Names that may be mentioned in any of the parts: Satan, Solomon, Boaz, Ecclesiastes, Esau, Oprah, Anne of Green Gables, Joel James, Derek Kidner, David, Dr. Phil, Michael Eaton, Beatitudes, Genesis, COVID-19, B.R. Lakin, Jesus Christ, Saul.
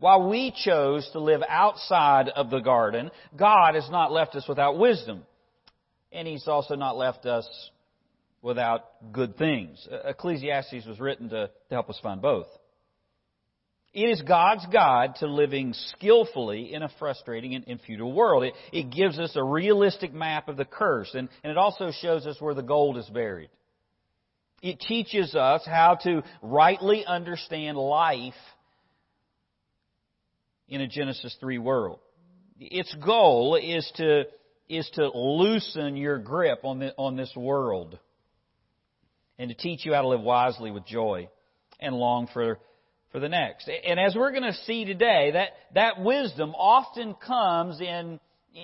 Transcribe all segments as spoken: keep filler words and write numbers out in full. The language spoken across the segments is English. While we chose to live outside of the garden, God has not left us without wisdom. And He's also not left us without good things. Ecclesiastes was written to, to help us find both. It is God's guide to living skillfully in a frustrating and, and futile world. It, it gives us a realistic map of the curse, and, and it also shows us where the gold is buried. It teaches us how to rightly understand life in a Genesis three world. Its goal is to is to loosen your grip on the, on this world and to teach you how to live wisely with joy and long for, for the next. And as we're going to see today, that, that wisdom often comes in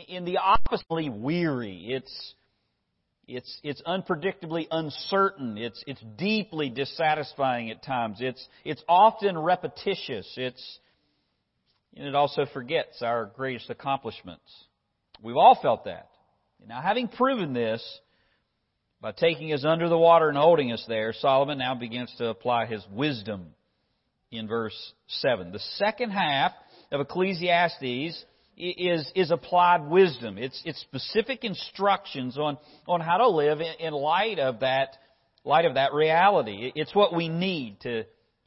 in the oppositely weary. It's it's it's unpredictably uncertain. It's it's deeply dissatisfying at times. It's it's often repetitious. It's and it also forgets our greatest accomplishments. We've all felt that. Now, having proven this, by taking us under the water and holding us there, Solomon now begins to apply his wisdom in verse seven. The second half of Ecclesiastes is, is applied wisdom. It's, it's specific instructions on, on how to live in, in light of that, light of that reality. It's what we need to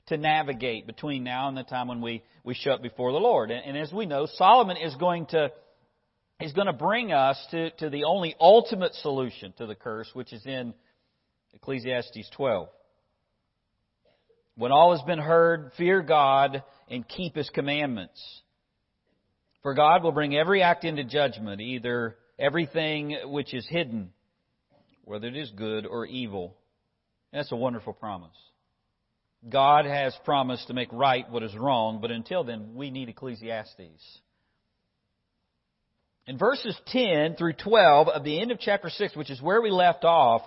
to navigate between now and the time when we, we show up before the Lord. And, and as we know, Solomon is going to is going to bring us to, to the only ultimate solution to the curse, which is in Ecclesiastes twelve. When all has been heard, fear God and keep His commandments. For God will bring every act into judgment, either everything which is hidden, whether it is good or evil. And that's a wonderful promise. God has promised to make right what is wrong, but until then, we need Ecclesiastes. In verses ten through twelve of the end of chapter six, which is where we left off,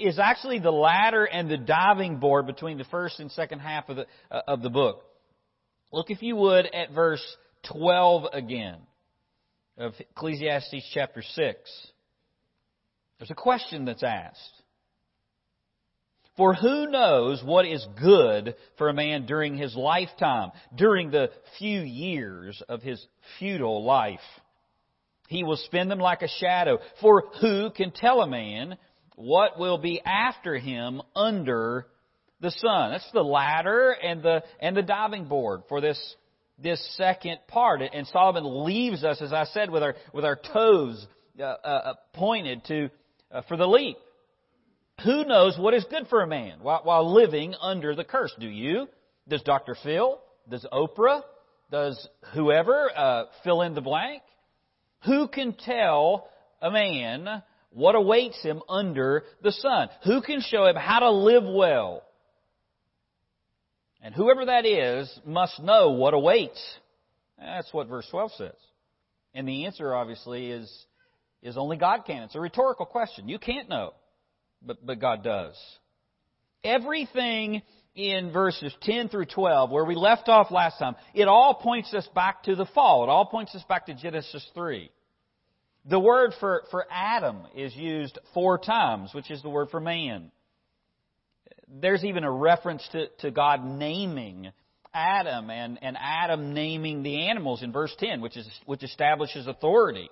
is actually the ladder and the diving board between the first and second half of the, uh, of the book. Look, if you would, at verse twelve again of Ecclesiastes chapter six. There's a question that's asked. For who knows what is good for a man during his lifetime, during the few years of his futile life? He will spend them like a shadow. For who can tell a man what will be after him under the sun? That's the ladder and the and the diving board for this this second part. And Solomon leaves us, as I said, with our with our toes uh, uh, pointed to uh, for the leap. Who knows what is good for a man while, while living under the curse? Do you? Does Doctor Phil? Does Oprah? Does whoever uh, fill in the blank? Who can tell a man what awaits him under the sun? Who can show him how to live well? And whoever that is must know what awaits. That's what verse twelve says. And the answer, obviously, is, is only God can. It's a rhetorical question. You can't know, but, but God does. Everything in verses ten through twelve, where we left off last time, it all points us back to the fall. It all points us back to Genesis three. The word for, for Adam is used four times, which is the word for man. There's even a reference to, to God naming Adam and, and Adam naming the animals in verse ten, which is which establishes authority.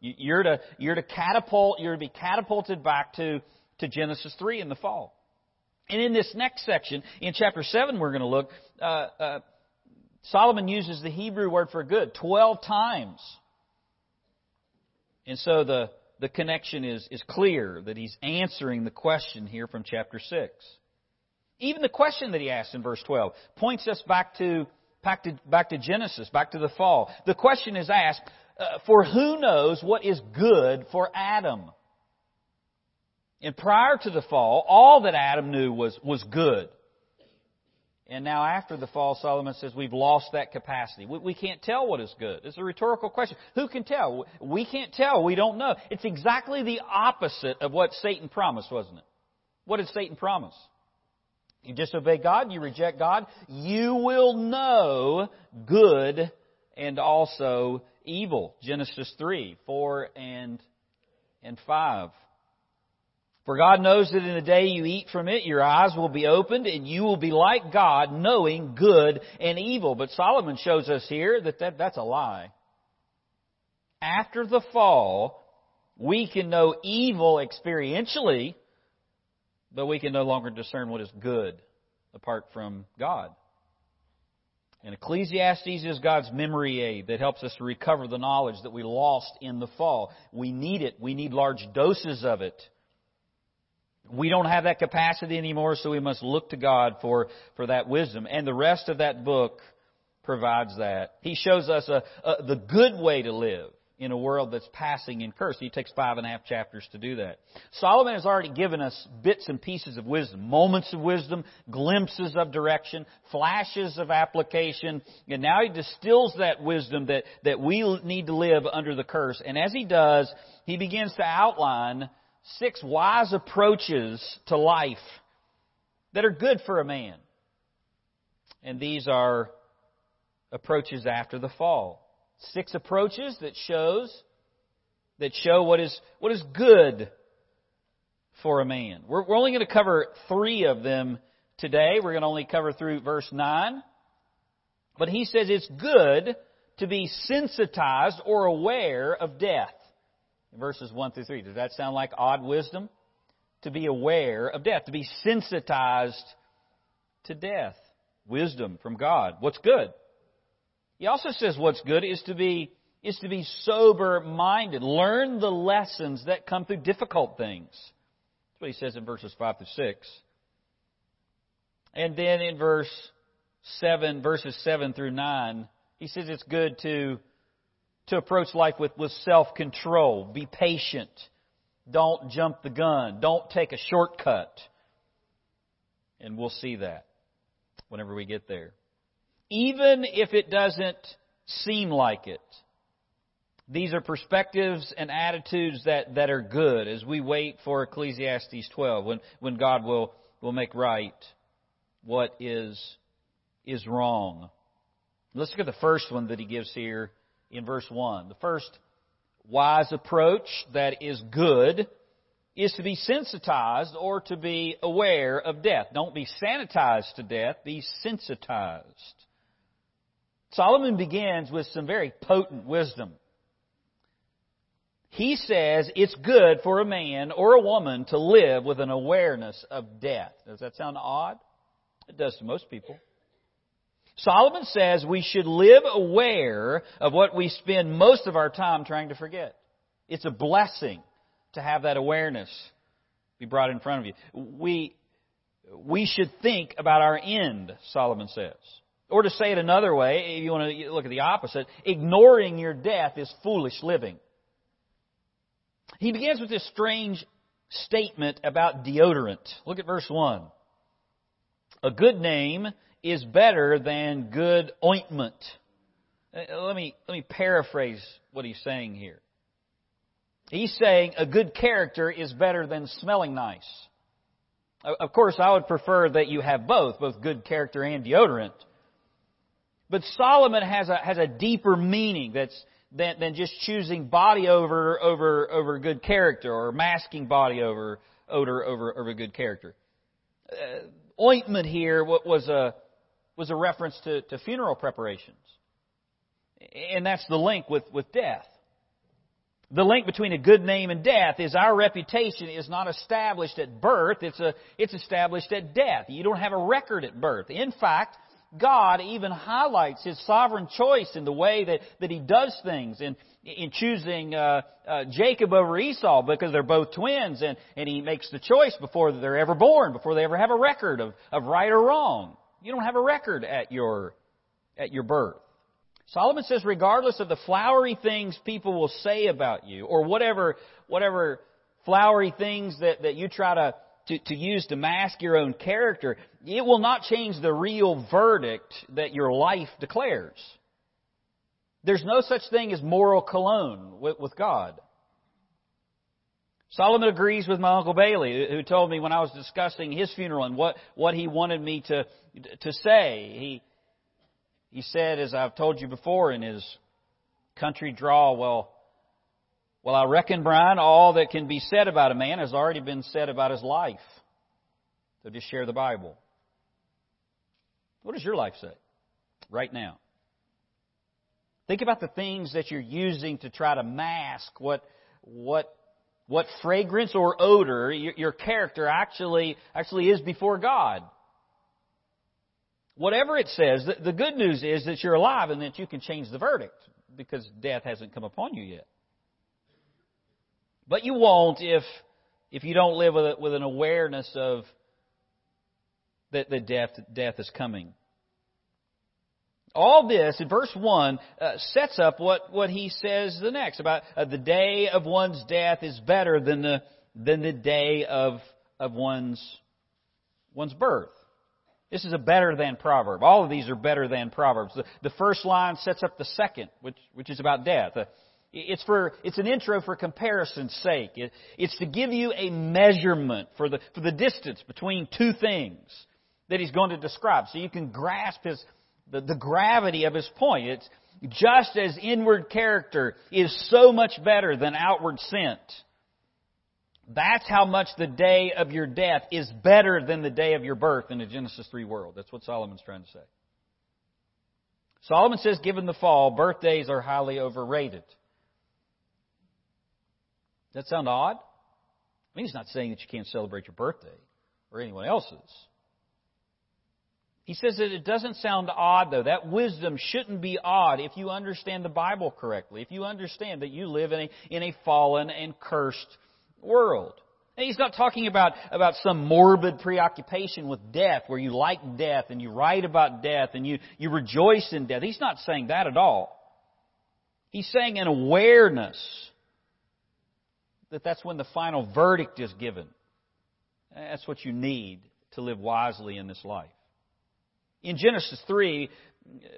You're to you're to catapult you're to be catapulted back to, to Genesis three in the fall. And in this next section, in chapter seven we're going to look, uh, uh, Solomon uses the Hebrew word for good twelve times. And so the, the connection is, is clear that he's answering the question here from chapter six. Even the question that he asks in verse twelve points us back to, back to, back to Genesis, back to the fall. The question is asked, uh, for who knows what is good for Adam? And prior to the fall, all that Adam knew was, was good. And now after the fall, Solomon says we've lost that capacity. We, we can't tell what is good. It's a rhetorical question. Who can tell? We can't tell. We don't know. It's exactly the opposite of what Satan promised, wasn't it? What did Satan promise? You disobey God, you reject God, you will know good and also evil. Genesis three, four and, and five. For God knows that in the day you eat from it, your eyes will be opened and you will be like God, knowing good and evil. But Solomon shows us here that, that that's a lie. After the fall, we can know evil experientially, but we can no longer discern what is good apart from God. And Ecclesiastes is God's memory aid that helps us to recover the knowledge that we lost in the fall. We need it. We need large doses of it. We don't have that capacity anymore, so we must look to God for, for that wisdom. And the rest of that book provides that. He shows us a, a, the good way to live in a world that's passing and cursed. He takes five and a half chapters to do that. Solomon has already given us bits and pieces of wisdom, moments of wisdom, glimpses of direction, flashes of application. And now he distills that wisdom that, that we need to live under the curse. And as he does, he begins to outline six wise approaches to life that are good for a man. And these are approaches after the fall. Six approaches that shows that show what is what is good for a man. We're, we're only going to cover three of them today. We're going to only cover through verse nine. But he says it's good to be sensitized or aware of death. Verses one through three. Does that sound like odd wisdom? To be aware of death. To be sensitized to death. Wisdom from God. What's good? He also says what's good is to be, is to be sober-minded. Learn the lessons that come through difficult things. That's what he says in verses five through six. And then in verse seven, verses seven through nine, he says it's good to... to approach life with, with self-control. Be patient. Don't jump the gun. Don't take a shortcut. And we'll see that whenever we get there. Even if it doesn't seem like it, these are perspectives and attitudes that, that are good as we wait for Ecclesiastes twelve, when, when God will, will make right what is, is wrong. Let's look at the first one that he gives here. In verse one, the first wise approach that is good is to be sensitized or to be aware of death. Don't be sanitized to death, be sensitized. Solomon begins with some very potent wisdom. He says it's good for a man or a woman to live with an awareness of death. Does that sound odd? It does to most people. Solomon says we should live aware of what we spend most of our time trying to forget. It's a blessing to have that awareness be brought in front of you. We, we should think about our end, Solomon says. Or to say it another way, if you want to look at the opposite, ignoring your death is foolish living. He begins with this strange statement about deodorant. Look at verse one. A good name is better than good ointment. Let me, let me paraphrase what he's saying here. He's saying a good character is better than smelling nice. Of course, I would prefer that you have both, both good character and deodorant. But Solomon has a, has a deeper meaning that's, than, than just choosing body over, over, over good character or masking body over, odor over, over good character. Uh, ointment here was a, was a reference to, to funeral preparations. And that's the link with, with death. The link between a good name and death is our reputation is not established at birth. It's a, it's established at death. You don't have a record at birth. In fact, God even highlights His sovereign choice in the way that, that He does things in, in choosing uh, uh, Jacob over Esau because they're both twins and, and He makes the choice before they're ever born, before they ever have a record of, of right or wrong. You don't have a record at your, at your birth. Solomon says regardless of the flowery things people will say about you or whatever, whatever flowery things that, that you try to To, to use to mask your own character, it will not change the real verdict that your life declares. There's no such thing as moral cologne with, with God. Solomon agrees with my Uncle Bailey, who told me when I was discussing his funeral and what, what he wanted me to, to say. He, he said, as I've told you before in his country drawl, well, Well, I reckon, Brian, all that can be said about a man has already been said about his life. So just share the Bible. What does your life say right now? Think about the things that you're using to try to mask what what what fragrance or odor your, your character actually actually is before God. Whatever it says, the, the good news is that you're alive and that you can change the verdict because death hasn't come upon you yet. But you won't if if you don't live with a, with an awareness of that the death death is coming. All this, in verse one, uh, sets up what, what he says the next, about uh, the day of one's death is better than the than the day of of one's one's birth. This is a better than proverb. All of these are better than proverbs. The, the first line sets up the second, which which is about death. Uh, it's for it's an intro for comparison's sake. It, it's to give you a measurement for the for the distance between two things that he's going to describe, so you can grasp his. The, the gravity of his point. It's just as inward character is so much better than outward scent, that's how much the day of your death is better than the day of your birth in the Genesis three world. That's what Solomon's trying to say. Solomon says, given the fall, birthdays are highly overrated. Does that sound odd? I mean, he's not saying that you can't celebrate your birthday or anyone else's. He says that it doesn't sound odd, though. That wisdom shouldn't be odd if you understand the Bible correctly, if you understand that you live in a, in a fallen and cursed world. And he's not talking about, about some morbid preoccupation with death, where you like death and you write about death and you, you rejoice in death. He's not saying that at all. He's saying an awareness that that's when the final verdict is given. That's what you need to live wisely in this life. In Genesis three,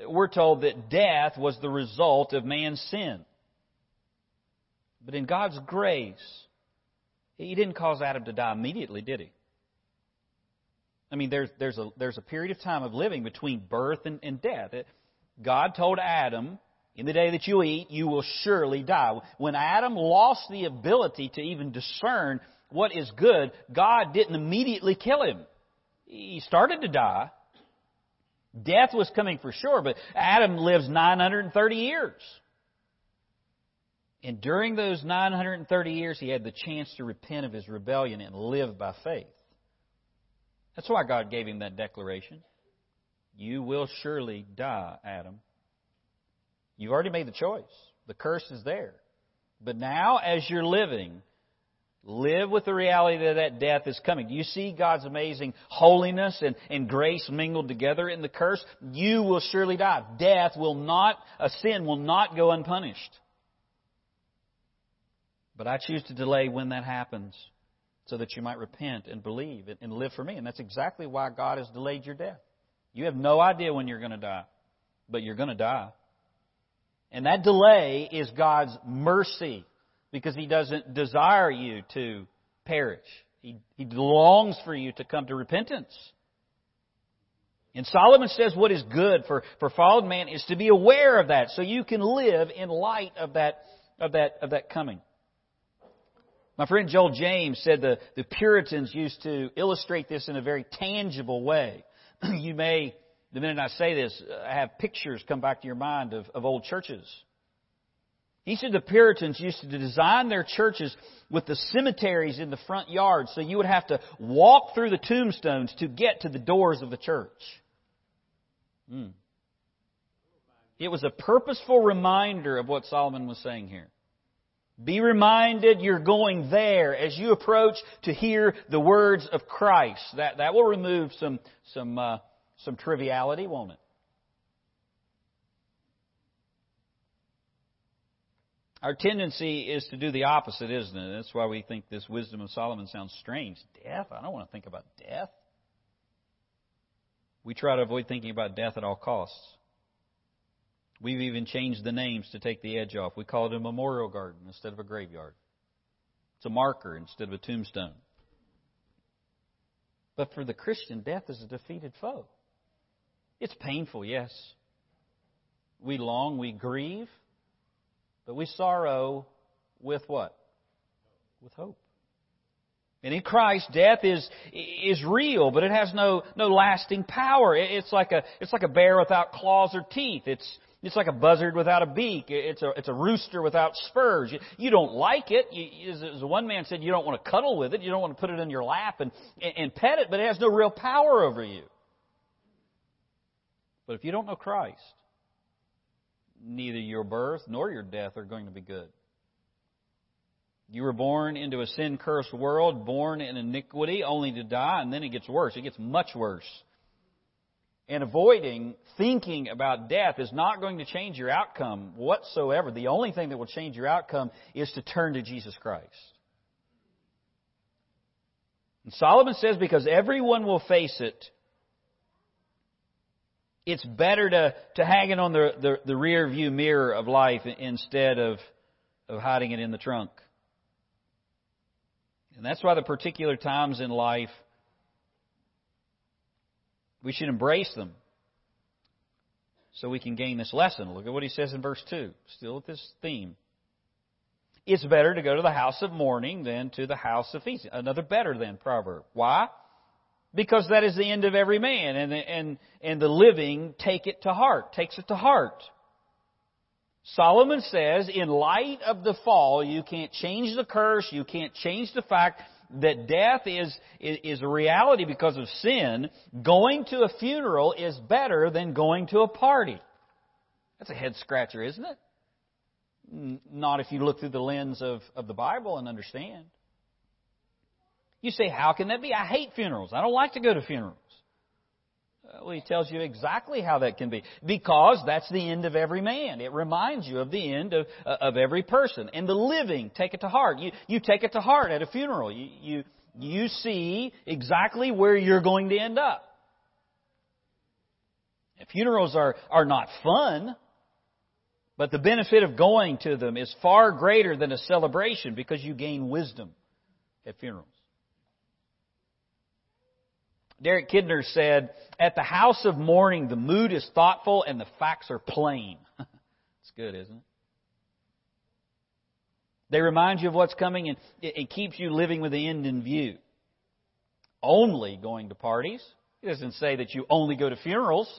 we're told that death was the result of man's sin. But in God's grace, He didn't cause Adam to die immediately, did He? I mean, there's, there's, a, there's a period of time of living between birth and, and death. God told Adam, in the day that you eat, you will surely die. When Adam lost the ability to even discern what is good, God didn't immediately kill him. He started to die. Death was coming for sure, but Adam lives nine hundred thirty years. And during those nine hundred thirty years, he had the chance to repent of his rebellion and live by faith. That's why God gave him that declaration. You will surely die, Adam. You've already made the choice. The curse is there. But now, as you're living, live with the reality that that death is coming. You see God's amazing holiness and, and grace mingled together in the curse. You will surely die. Death will not, a sin will not go unpunished. But I choose to delay when that happens so that you might repent and believe and, and live for me. And that's exactly why God has delayed your death. You have no idea when you're going to die, but you're going to die. And that delay is God's mercy. Because He doesn't desire you to perish. He, he longs for you to come to repentance. And Solomon says what is good for, for fallen man is to be aware of that so you can live in light of that, of that, of that coming. My friend Joel James said the, the Puritans used to illustrate this in a very tangible way. You may, the minute I say this, have pictures come back to your mind of, of old churches. He said the Puritans used to design their churches with the cemeteries in the front yard, so you would have to walk through the tombstones to get to the doors of the church. Mm. It was a purposeful reminder of what Solomon was saying here. Be reminded you're going there as you approach to hear the words of Christ. That, that will remove some, some, uh, some triviality, won't it? Our tendency is to do the opposite, isn't it? That's why we think this wisdom of Solomon sounds strange. Death? I don't want to think about death. We try to avoid thinking about death at all costs. We've even changed the names to take the edge off. We call it a memorial garden instead of a graveyard. It's a marker instead of a tombstone. But for the Christian, death is a defeated foe. It's painful, yes. We long, we grieve. But we sorrow with what? With hope. And in Christ, death is is real, but it has no no lasting power. It's like a it's like a bear without claws or teeth. It's it's like a buzzard without a beak. It's a it's a rooster without spurs. You, you don't like it. You, as one man said, you don't want to cuddle with it. You don't want to put it in your lap and and pet it. But it has no real power over you. But if you don't know Christ, neither your birth nor your death are going to be good. You were born into a sin-cursed world, born in iniquity, only to die, and then it gets worse. It gets much worse. And avoiding thinking about death is not going to change your outcome whatsoever. The only thing that will change your outcome is to turn to Jesus Christ. And Solomon says, because everyone will face it, it's better to, to hang it on the, the, the rear view mirror of life instead of, of hiding it in the trunk. And that's why the particular times in life, we should embrace them so we can gain this lesson. Look at what he says in verse two, still with this theme. It's better to go to the house of mourning than to the house of feasting. Another better than proverb. Why? Because that is the end of every man, and the, and, and the living take it to heart, takes it to heart. Solomon says, in light of the fall, you can't change the curse, you can't change the fact that death is, is, is a reality because of sin. Going to a funeral is better than going to a party. That's a head-scratcher, isn't it? N- not if you look through the lens of, of the Bible and understand. You say, how can that be? I hate funerals. I don't like to go to funerals. Well, he tells you exactly how that can be. Because that's the end of every man. It reminds you of the end of, uh, of every person. And the living take it to heart. You, you take it to heart at a funeral. You, you, you see exactly where you're going to end up. And funerals are, are not fun, but the benefit of going to them is far greater than a celebration because you gain wisdom at funerals. Derek Kidner said, at the house of mourning, the mood is thoughtful and the facts are plain. It's good, isn't it? They remind you of what's coming, and it keeps you living with the end in view. Only going to parties. It doesn't say that you only go to funerals.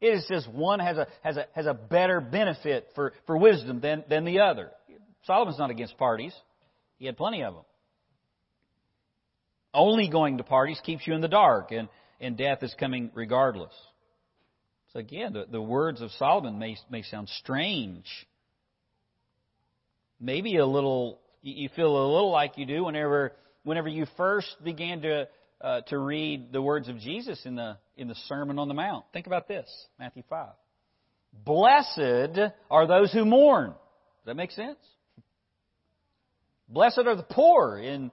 It says one has a has a has a better benefit for, for wisdom than, than the other. Solomon's not against parties. He had plenty of them. Only going to parties keeps you in the dark, and, and death is coming regardless. So again, the, the words of Solomon may, may sound strange. Maybe a little, you feel a little like you do whenever whenever you first began to uh, to read the words of Jesus in the in the Sermon on the Mount. Think about this, Matthew five. Blessed are those who mourn. Does that make sense? Blessed are the poor in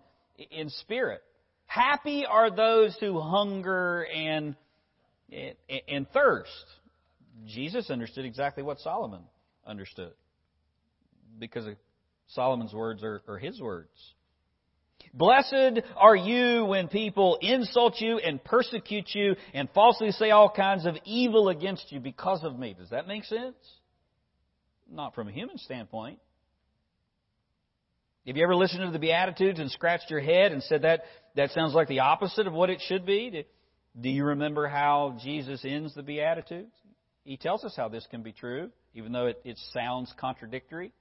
in spirit. Happy are those who hunger and, and, and thirst. Jesus understood exactly what Solomon understood, because Solomon's words are, are his words. Blessed are you when people insult you and persecute you and falsely say all kinds of evil against you because of me. Does that make sense? Not from a human standpoint. Have you ever listened to the Beatitudes and scratched your head and said that that sounds like the opposite of what it should be? Do, do you remember how Jesus ends the Beatitudes? He tells us how this can be true, even though it, it sounds contradictory.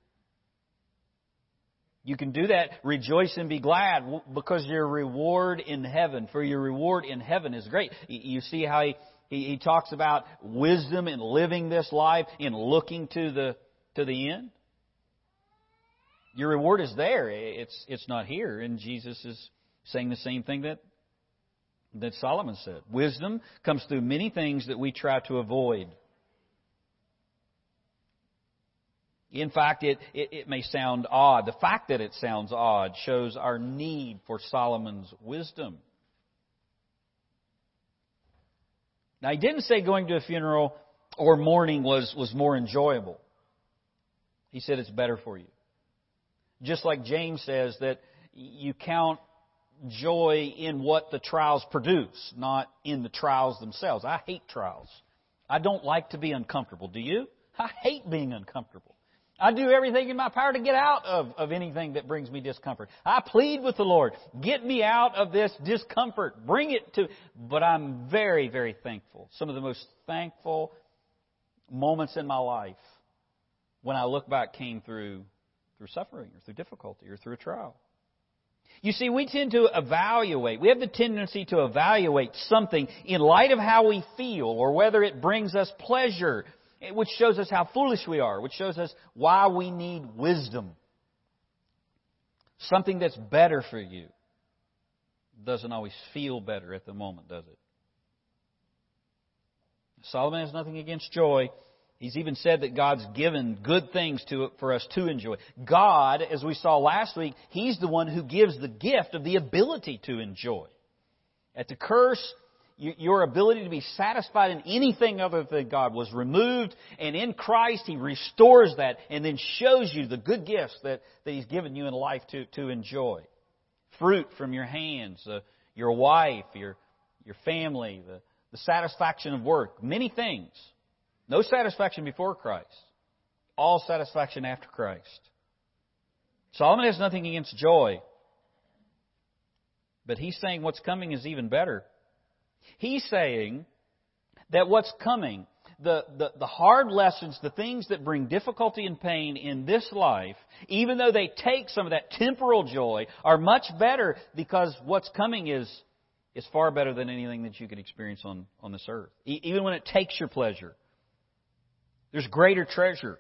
You can do that. Rejoice and be glad, because your reward in heaven, for your reward in heaven is great. You see how he, he, he talks about wisdom in living this life, in looking to the to the end. Your reward is there. It's it's not here. And Jesus is saying the same thing that that Solomon said. Wisdom comes through many things that we try to avoid. In fact, it, it, it may sound odd. The fact that it sounds odd shows our need for Solomon's wisdom. Now, he didn't say going to a funeral or mourning was, was more enjoyable. He said it's better for you. Just like James says that you count joy in what the trials produce, not in the trials themselves. I hate trials. I don't like to be uncomfortable. Do you? I hate being uncomfortable. I do everything in my power to get out of, of anything that brings me discomfort. I plead with the Lord. Get me out of this discomfort. Bring it to... But I'm very, very thankful. Some of the most thankful moments in my life when I look back came through through suffering or through difficulty or through a trial. You see, we tend to evaluate. We have the tendency to evaluate something in light of how we feel or whether it brings us pleasure, which shows us how foolish we are, which shows us why we need wisdom. Something that's better for you doesn't always feel better at the moment, does it? Solomon has nothing against joy. He's even said that God's given good things to, for us to enjoy. God, as we saw last week, He's the one who gives the gift of the ability to enjoy. At the curse, your ability to be satisfied in anything other than God was removed, and in Christ He restores that and then shows you the good gifts that, that He's given you in life to, to enjoy. Fruit from your hands, uh, your wife, your, your family, the, the satisfaction of work, many things. No satisfaction before Christ. All satisfaction after Christ. Solomon has nothing against joy. But he's saying what's coming is even better. He's saying that what's coming, the, the, the hard lessons, the things that bring difficulty and pain in this life, even though they take some of that temporal joy, are much better because what's coming is, is far better than anything that you could experience on, on this earth. E- even when it takes your pleasure. There's greater treasure.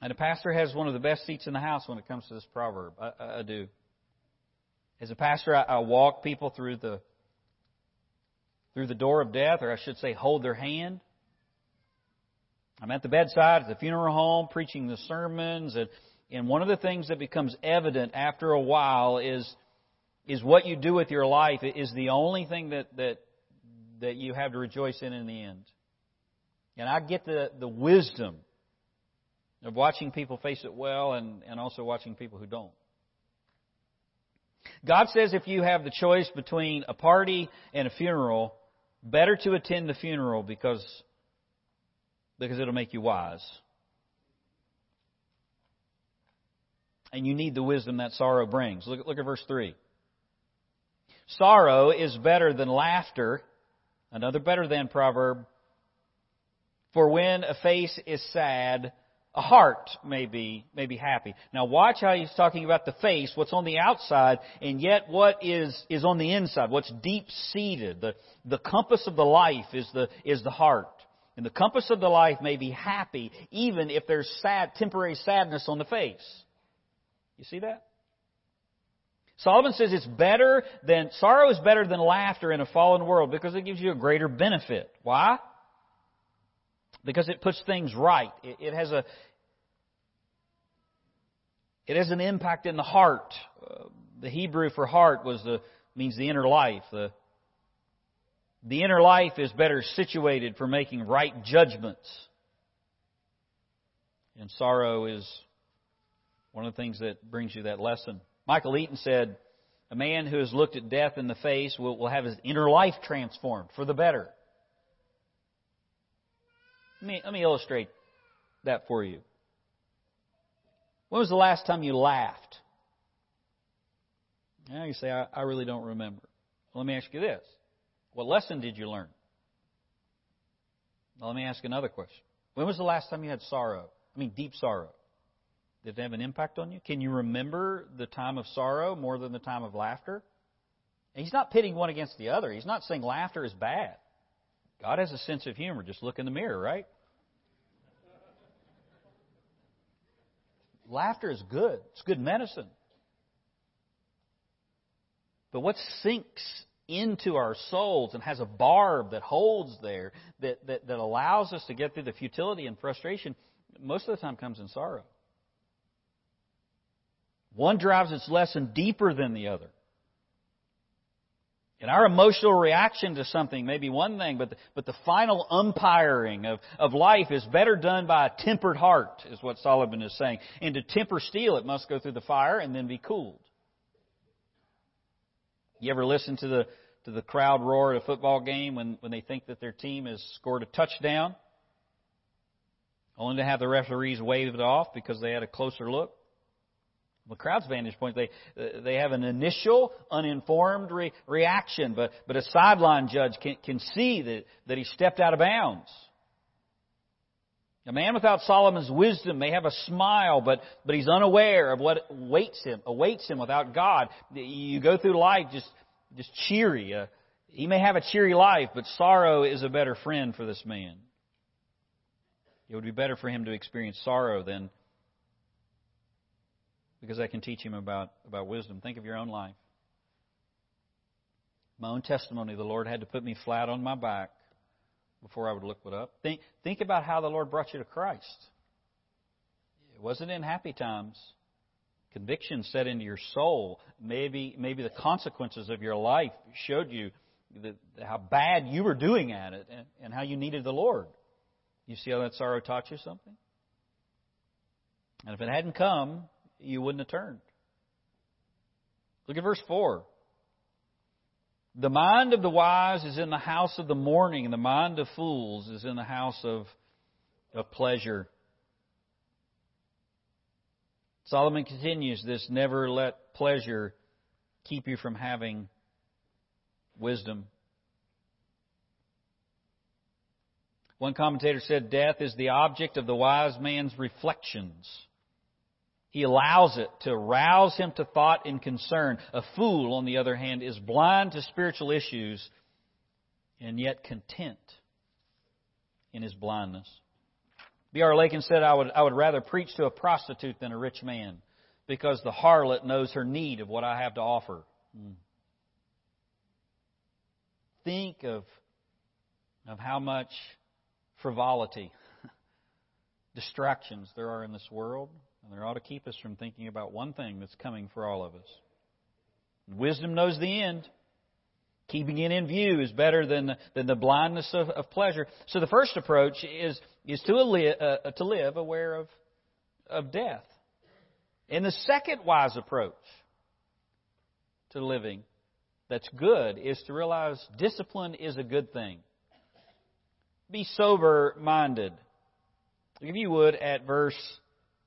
And a pastor has one of the best seats in the house when it comes to this proverb. I, I, I do. As a pastor, I, I walk people through the through the door of death, or I should say hold their hand. I'm at the bedside, at the funeral home, preaching the sermons. And, and one of the things that becomes evident after a while is, is what you do with your life is the only thing that, that, that you have to rejoice in in the end. And I get the, the wisdom of watching people face it well and, and also watching people who don't. God says if you have the choice between a party and a funeral, better to attend the funeral because, because it'll make you wise. And you need the wisdom that sorrow brings. Look, look at verse three. Sorrow is better than laughter, another better than proverb. For when a face is sad, a heart may be, may be happy. Now watch how he's talking about the face, what's on the outside, and yet what is, is on the inside, what's deep-seated. The, the compass of the life is the, is the heart. And the compass of the life may be happy, even if there's sad, temporary sadness on the face. You see that? Solomon says it's better than, sorrow is better than laughter in a fallen world because it gives you a greater benefit. Why? Because it puts things right. It, it has a, it has an impact in the heart. Uh, the Hebrew for heart was the means the inner life. The, the inner life is better situated for making right judgments. And sorrow is one of the things that brings you that lesson. Michael Eaton said, "A man who has looked at death in the face will, will have his inner life transformed for the better." Let me, let me illustrate that for you. When was the last time you laughed? Now you say, I, I really don't remember. Well, let me ask you this. What lesson did you learn? Now, let me ask another question. When was the last time you had sorrow? I mean, deep sorrow. Did it have an impact on you? Can you remember the time of sorrow more than the time of laughter? And he's not pitting one against the other. He's not saying laughter is bad. God has a sense of humor. Just look in the mirror, right? Laughter is good. It's good medicine. But what sinks into our souls and has a barb that holds there that, that, that allows us to get through the futility and frustration most of the time comes in sorrow. One drives its lesson deeper than the other. And our emotional reaction to something may be one thing, but the, but the final umpiring of, of life is better done by a tempered heart, is what Solomon is saying. And to temper steel, it must go through the fire and then be cooled. You ever listen to the to the crowd roar at a football game when, when they think that their team has scored a touchdown? only to have the referees wave it off because they had a closer look. From the crowd's vantage point, they they have an initial, uninformed re- reaction, but but a sideline judge can can see that that he stepped out of bounds. A man without Solomon's wisdom may have a smile, but but he's unaware of what awaits him. Awaits him without God. You go through life just just cheery. Uh, he may have a cheery life, but sorrow is a better friend for this man. It would be better for him to experience sorrow than, because that can teach him about, about wisdom. Think of your own life. My own testimony, the Lord had to put me flat on my back before I would look it up. Think, think about how the Lord brought you to Christ. It wasn't in happy times. Conviction set into your soul. Maybe, maybe the consequences of your life showed you the, how bad you were doing at it and, and how you needed the Lord. You see how that sorrow taught you something? And if it hadn't come, you wouldn't have turned. Look at verse four. The mind of the wise is in the house of the morning, and the mind of fools is in the house of, of pleasure. Solomon continues this, never let pleasure keep you from having wisdom. One commentator said, death is the object of the wise man's reflections. He allows it to rouse him to thought and concern. A fool, on the other hand, is blind to spiritual issues and yet content in his blindness. B R Lakin said, I would, I would rather preach to a prostitute than a rich man, because the harlot knows her need of what I have to offer. Mm. Think of, of how much frivolity, distractions there are in this world, and there ought to keep us from thinking about one thing that's coming for all of us. Wisdom knows the end. Keeping it in view is better than than the blindness of, of pleasure. So the first approach is is to li- uh, to live aware of of death, and the second wise approach to living that's good is to realize discipline is a good thing. Be sober-minded. If you would, at verse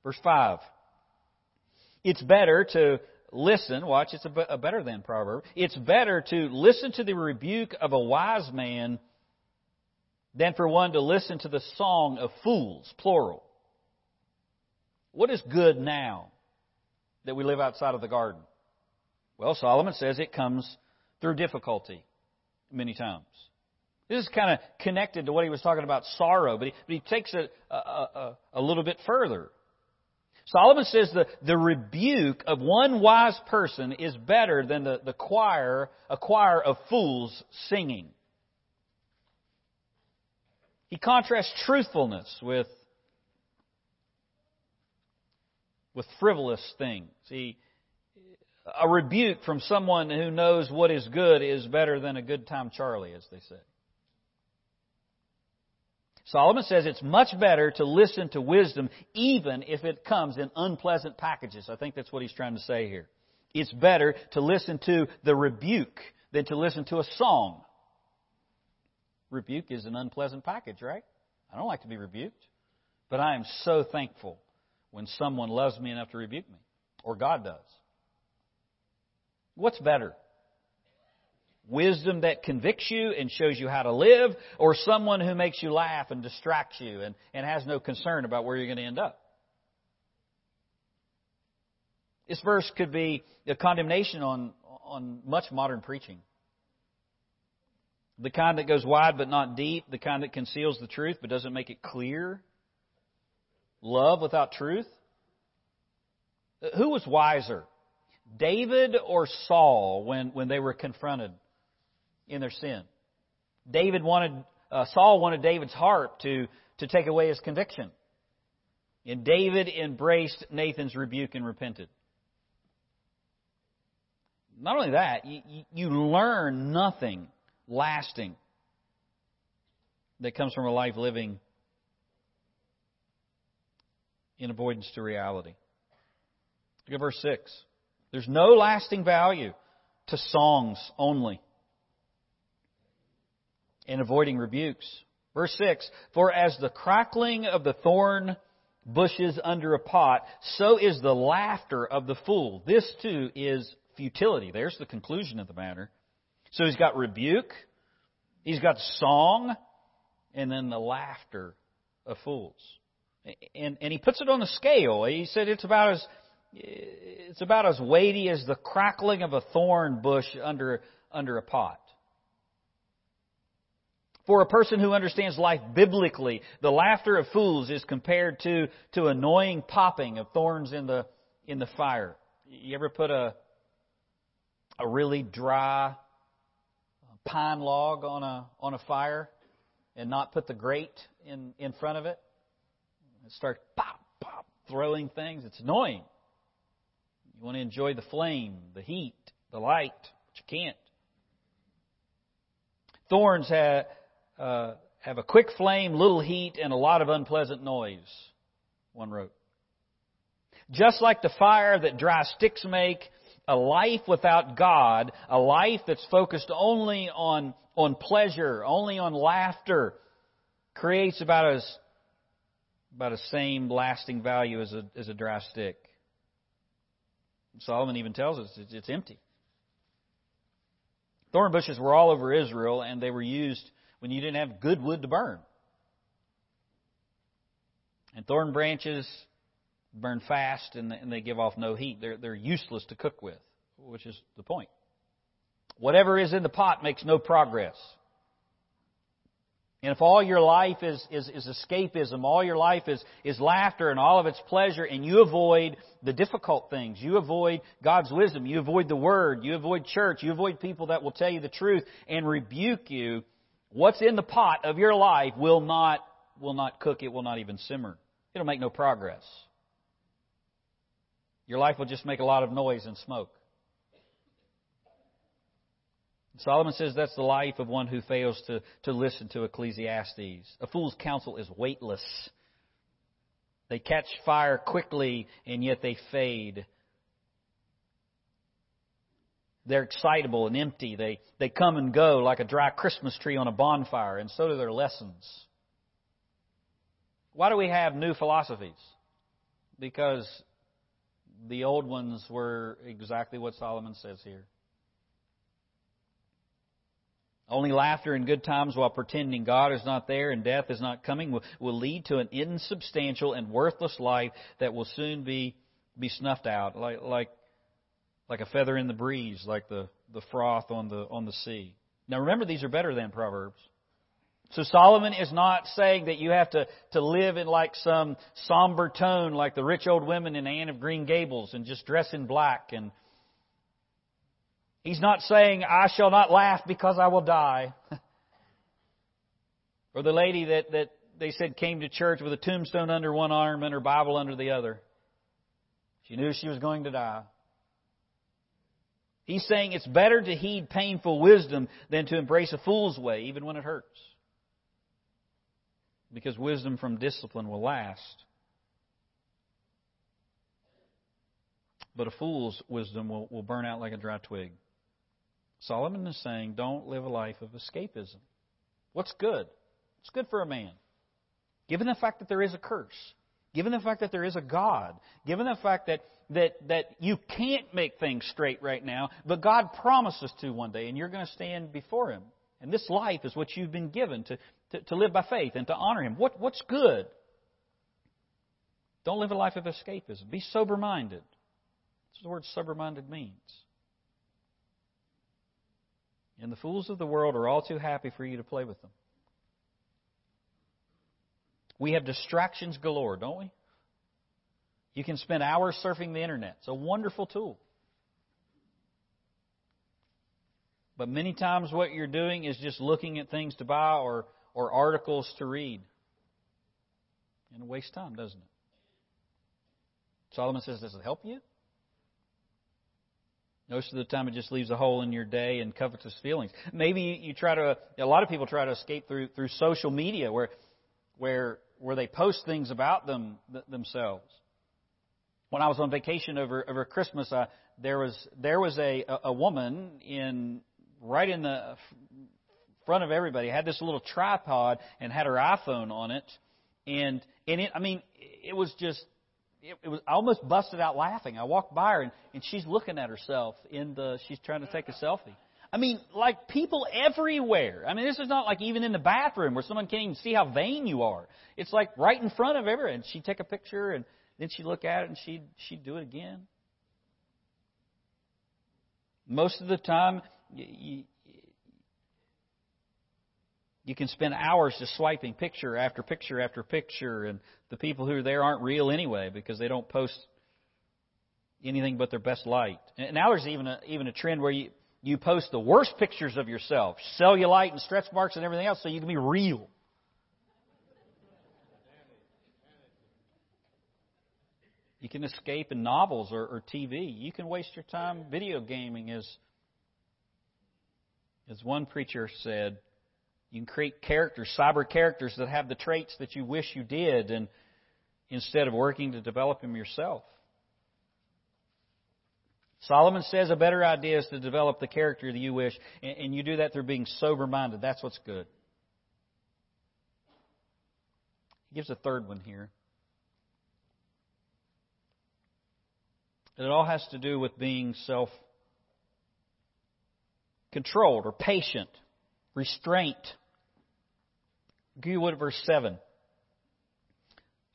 verse five. It's better to listen. Watch, it's a, a better than proverb. It's better to listen to the rebuke of a wise man than for one to listen to the song of fools, plural. What is good now that we live outside of the garden? Well, Solomon says it comes through difficulty many times. This is kind of connected to what he was talking about, sorrow, but he, but he takes it a, a, a, a little bit further. Solomon says the, the rebuke of one wise person is better than the, the choir, a choir of fools singing. He contrasts truthfulness with, with frivolous things. He, a rebuke from someone who knows what is good is better than a good time Charlie, as they say. Solomon says it's much better to listen to wisdom even if it comes in unpleasant packages. I think that's what he's trying to say here. It's better to listen to the rebuke than to listen to a song. Rebuke is an unpleasant package, right? I don't like to be rebuked, but I am so thankful when someone loves me enough to rebuke me, or God does. What's better? Wisdom that convicts you and shows you how to live, or someone who makes you laugh and distracts you and, and has no concern about where you're going to end up. This verse could be a condemnation on, on much modern preaching. The kind that goes wide but not deep, the kind that conceals the truth but doesn't make it clear. Love without truth. Who was wiser, David or Saul, when, when they were confronted in their sin? David wanted uh, Saul wanted David's heart to, to take away his conviction. And David embraced Nathan's rebuke and repented. Not only that, you, you learn nothing lasting that comes from a life living in avoidance to reality. Look at verse six. There's no lasting value to songs only and avoiding rebukes. Verse six, for as the crackling of the thorn bushes under a pot, so is the laughter of the fool. This too is futility. There's the conclusion of the matter. So he's got rebuke, he's got song, and then the laughter of fools. And, and he puts it on the scale. He said it's about as it's about as weighty as the crackling of a thorn bush under under a pot. For a person who understands life biblically, the laughter of fools is compared to to annoying popping of thorns in the in the fire. You ever put a a really dry pine log on a on a fire and not put the grate in in front of it? It starts pop, pop, throwing things. It's annoying. You want to enjoy the flame, the heat, the light, but you can't. Thorns have, uh, have a quick flame, little heat, and a lot of unpleasant noise, one wrote. Just like the fire that dry sticks make, a life without God, a life that's focused only on, on pleasure, only on laughter, creates about as about the same lasting value as a as a dry stick. Solomon even tells us it's, it's empty. Thorn bushes were all over Israel, and they were used when you didn't have good wood to burn. And thorn branches burn fast, and, and they give off no heat. They're they're useless to cook with, which is the point. Whatever is in the pot makes no progress. And if all your life is, is, is escapism, all your life is, is laughter and all of its pleasure, and you avoid the difficult things, you avoid God's wisdom, you avoid the Word, you avoid church, you avoid people that will tell you the truth and rebuke you, what's in the pot of your life will not, will not cook, it will not even simmer. It'll make no progress. Your life will just make a lot of noise and smoke. Solomon says that's the life of one who fails to, to listen to Ecclesiastes. A fool's counsel is weightless. They catch fire quickly, and yet they fade. They're excitable and empty. They, they come and go like a dry Christmas tree on a bonfire, and so do their lessons. Why do we have new philosophies? Because the old ones were exactly what Solomon says here. Only laughter in good times while pretending God is not there and death is not coming will, will lead to an insubstantial and worthless life that will soon be, be snuffed out, like, like like a feather in the breeze, like the, the froth on the on the sea. Now remember, these are better than Proverbs. So Solomon is not saying that you have to, to live in like some somber tone like the rich old women in Anne of Green Gables and just dress in black and... He's not saying, I shall not laugh because I will die. Or the lady that, that they said came to church with a tombstone under one arm and her Bible under the other. She knew she was going to die. He's saying it's better to heed painful wisdom than to embrace a fool's way, even when it hurts. Because wisdom from discipline will last. But a fool's wisdom will, will burn out like a dry twig. Solomon is saying, don't live a life of escapism. What's good? It's good for a man. Given the fact that there is a curse, given the fact that there is a God, given the fact that, that, that you can't make things straight right now, but God promises to one day, and you're going to stand before Him. And this life is what you've been given to, to, to live by faith and to honor Him. What, what's good? Don't live a life of escapism. Be sober-minded. That's what the word sober-minded means. And the fools of the world are all too happy for you to play with them. We have distractions galore, don't we? You can spend hours surfing the internet. It's a wonderful tool. But many times what you're doing is just looking at things to buy or, or articles to read. And it wastes time, doesn't it? Solomon says, does it help you? Most of the time it just leaves a hole in your day and covetous feelings. Maybe you try to, a lot of people try to escape through through social media where where where they post things about them th- themselves. When I was on vacation over over Christmas, I, there was there was a, a woman in right in the front of everybody, had this little tripod and had her iPhone on it. And, and it, I mean, it was just, it, it was, I almost busted out laughing. I walked by her and, and she's looking at herself in the, she's trying to take a selfie. I mean, like people everywhere. I mean, this is not like even in the bathroom where someone can't even see how vain you are. It's like right in front of everyone. And she'd take a picture and then she'd look at it and she'd, she'd do it again. Most of the time, you, you can spend hours just swiping picture after picture after picture, and the people who are there aren't real anyway because they don't post anything but their best light. And now there's even a, even a trend where you... You post the worst pictures of yourself, cellulite and stretch marks and everything else, so you can be real. You can escape in novels or, or T V. You can waste your time video gaming. As, as one preacher said, you can create characters, cyber characters that have the traits that you wish you did, and instead of working to develop them yourself. Solomon says a better idea is to develop the character that you wish, and you do that through being sober-minded. That's what's good. He gives a third one here. And it all has to do with being self-controlled or patient, restraint. Look at verse seven.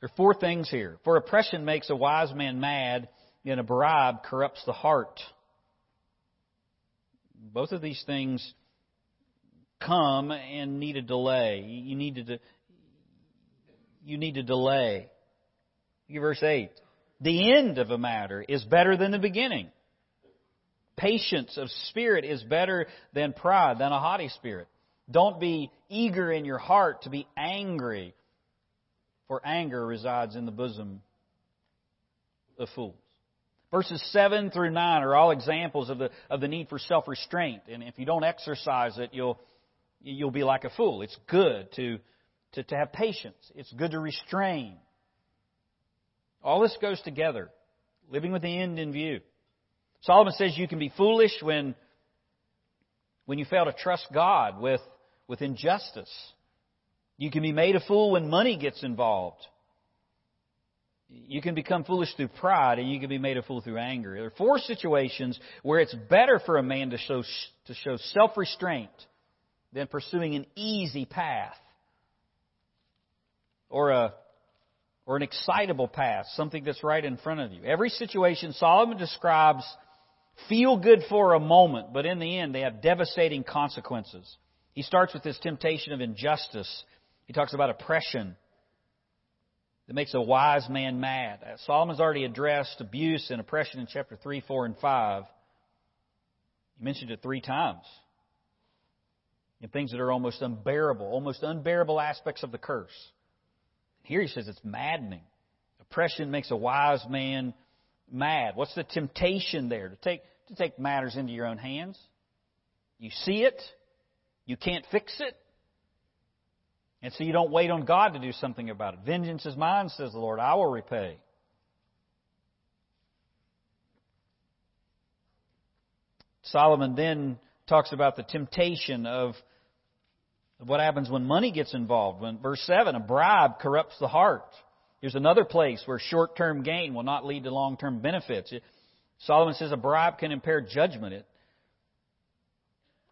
There are four things here. For oppression makes a wise man mad, and a bribe corrupts the heart. Both of these things come and need a delay. You need to, de- you need to delay. Look at verse eight. The end of a matter is better than the beginning. Patience of spirit is better than pride, than a haughty spirit. Don't be eager in your heart to be angry, for anger resides in the bosom of fools. Verses seven through nine are all examples of the of the need for self-restraint. And if you don't exercise it, you'll you'll be like a fool. It's good to, to, to have patience. It's good to restrain. All this goes together, living with the end in view. Solomon says you can be foolish when, when you fail to trust God with, with injustice. You can be made a fool when money gets involved. You can become foolish through pride, and you can be made a fool through anger. There are four situations where it's better for a man to show to show self-restraint than pursuing an easy path or a or an excitable path, something that's right in front of you. Every situation Solomon describes feel good for a moment, but in the end they have devastating consequences. He starts with this temptation of injustice. He talks about oppression. That makes a wise man mad. Solomon's already addressed abuse and oppression in chapter three, four, and five. He mentioned it three times. And things that are almost unbearable, almost unbearable aspects of the curse. Here he says it's maddening. Oppression makes a wise man mad. What's the temptation there? To take, to take matters into your own hands. You see it. You can't fix it. And so you don't wait on God to do something about it. Vengeance is mine, says the Lord. I will repay. Solomon then talks about the temptation of what happens when money gets involved. When verse seven, a bribe corrupts the heart. Here's another place where short-term gain will not lead to long-term benefits. Solomon says a bribe can impair judgment. It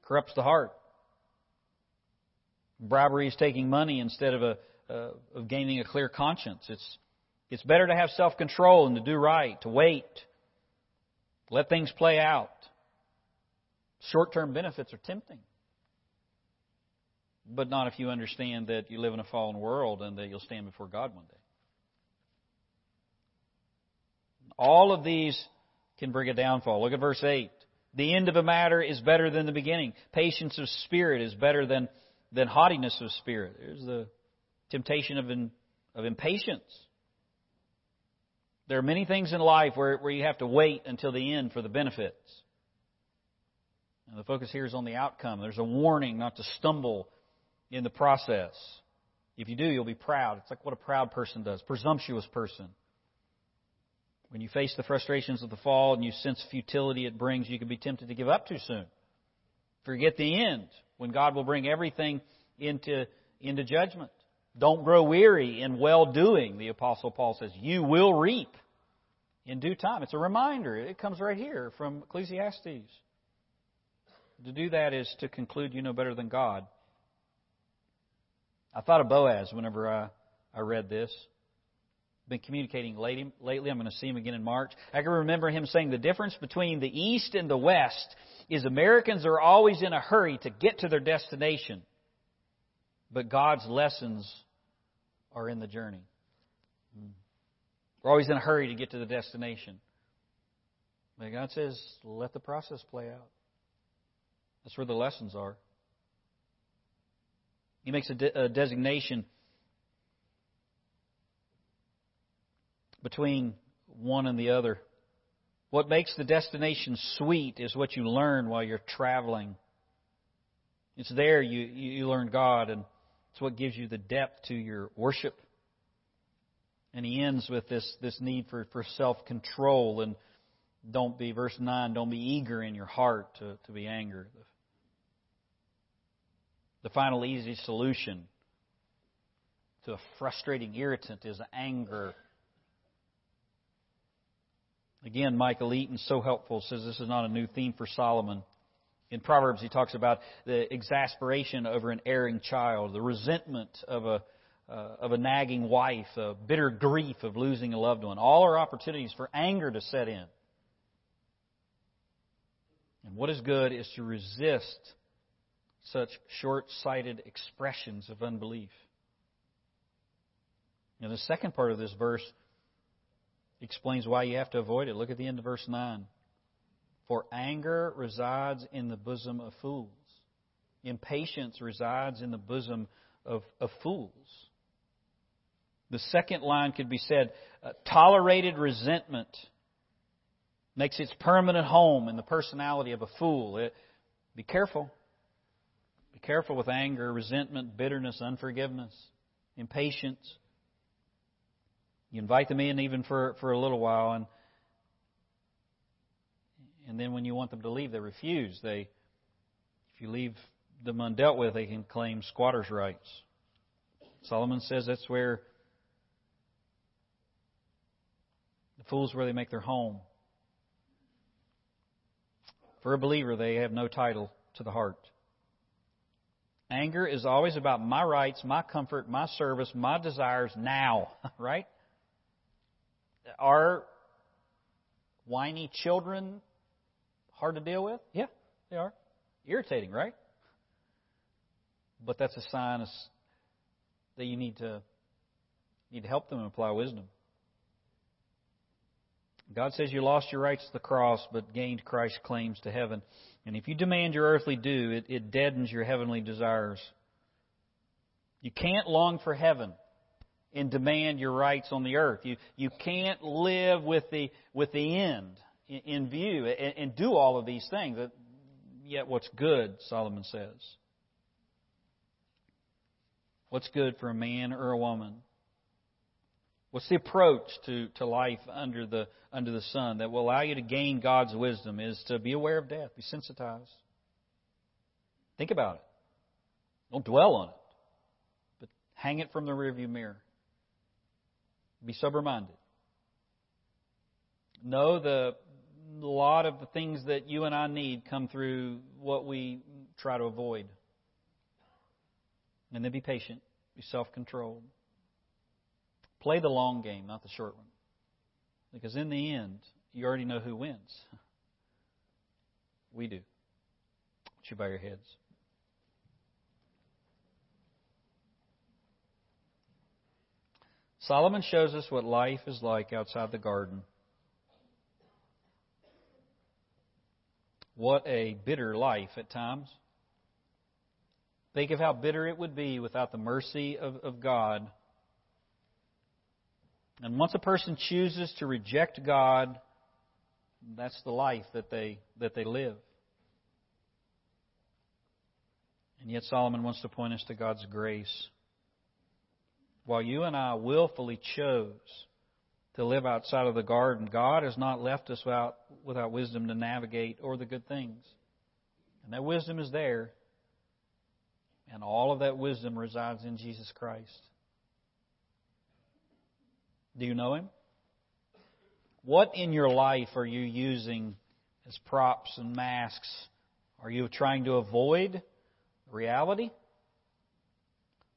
corrupts the heart. Bribery is taking money instead of a uh, of gaining a clear conscience. It's it's better to have self-control and to do right, to wait, let things play out. Short-term benefits are tempting, but not if you understand that you live in a fallen world and that you'll stand before God one day. All of these can bring a downfall. Look at verse eight. The end of a matter is better than the beginning. Patience of spirit is better than... than haughtiness of spirit. There's the temptation of in, of impatience. There are many things in life where, where you have to wait until the end for the benefits. And the focus here is on the outcome. There's a warning not to stumble in the process. If you do, you'll be proud. It's like what a proud person does, presumptuous person. When you face the frustrations of the fall and you sense futility it brings, you can be tempted to give up too soon. Forget the end. when God will bring everything into, into judgment. Don't grow weary in well-doing, the Apostle Paul says. You will reap in due time. It's a reminder. It comes right here from Ecclesiastes. To do that is to conclude you know better than God. I thought of Boaz whenever I, I read this. Been communicating lately. lately. I'm going to see him again in March. I can remember him saying the difference between the East and the West is Americans are always in a hurry to get to their destination. But God's lessons are in the journey. We're always in a hurry to get to the destination. But God says, let the process play out. That's where the lessons are. He makes a, de- a designation between one and the other. What makes the destination sweet is what you learn while you're traveling. It's there you, you learn God, and it's what gives you the depth to your worship. And he ends with this, this need for, for self-control. And don't be, verse nine, don't be eager in your heart to, to be angered. The final easy solution to a frustrating irritant is anger. Again, Michael Eaton, so helpful, says this is not a new theme for Solomon. In Proverbs, he talks about the exasperation over an erring child, the resentment of a uh, of a nagging wife, a bitter grief of losing a loved one. All are opportunities for anger to set in. And what is good is to resist such short-sighted expressions of unbelief. And the second part of this verse explains why you have to avoid it. Look at the end of verse nine. For anger resides in the bosom of fools. Impatience resides in the bosom of, of fools. The second line could be said, uh, tolerated resentment makes its permanent home in the personality of a fool. It, be careful. Be careful with anger, resentment, bitterness, unforgiveness, impatience. You invite them in even for, for a little while, and And then when you want them to leave, they refuse. They, if you leave them undealt with, they can claim squatters' rights. Solomon says that's where the fools where they make their home. For a believer, they have no title to the heart. Anger is always about my rights, my comfort, my service, my desires now, right? Our whiny children hard to deal with? Yeah, they are. Irritating, right? But that's a sign that you need to need to help them and apply wisdom. God says you lost your rights to the cross, but gained Christ's claims to heaven. And if you demand your earthly due, it, it deadens your heavenly desires. You can't long for heaven and demand your rights on the earth. You you can't live with the with the end in view and do all of these things. Yet what's good, Solomon says. What's good for a man or a woman? What's the approach to, to life under the under the sun that will allow you to gain God's wisdom is to be aware of death, be sensitized. Think about it. Don't dwell on it. But hang it from the rearview mirror. Be sober-minded. Know the a lot of the things that you and I need come through what we try to avoid. And then be patient. Be self-controlled. Play the long game, not the short one. Because in the end, you already know who wins. We do. Would you bow your heads? Solomon shows us what life is like outside the garden. What a bitter life at times. Think of how bitter it would be without the mercy of, of God. And once a person chooses to reject God, that's the life that they that they live. And yet Solomon wants to point us to God's grace. While you and I willfully chose to live outside of the garden, God has not left us without, without wisdom to navigate or the good things. And that wisdom is there. And all of that wisdom resides in Jesus Christ. Do you know Him? What in your life are you using as props and masks? Are you trying to avoid reality?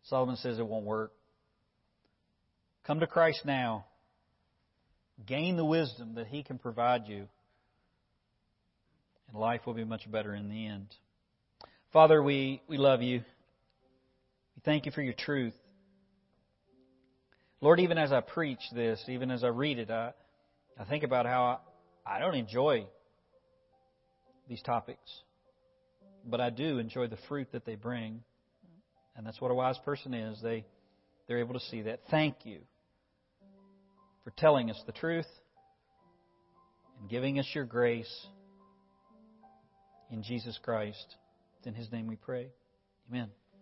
Solomon says it won't work. Come to Christ now. Gain the wisdom that He can provide you. And life will be much better in the end. Father, we, we love You. We thank You for Your truth. Lord, even as I preach this, even as I read it, I, I think about how I, I don't enjoy these topics. But I do enjoy the fruit that they bring. And that's what a wise person is. They, they're able to see that. Thank You for telling us the truth and giving us Your grace in Jesus Christ. In His name we pray. Amen.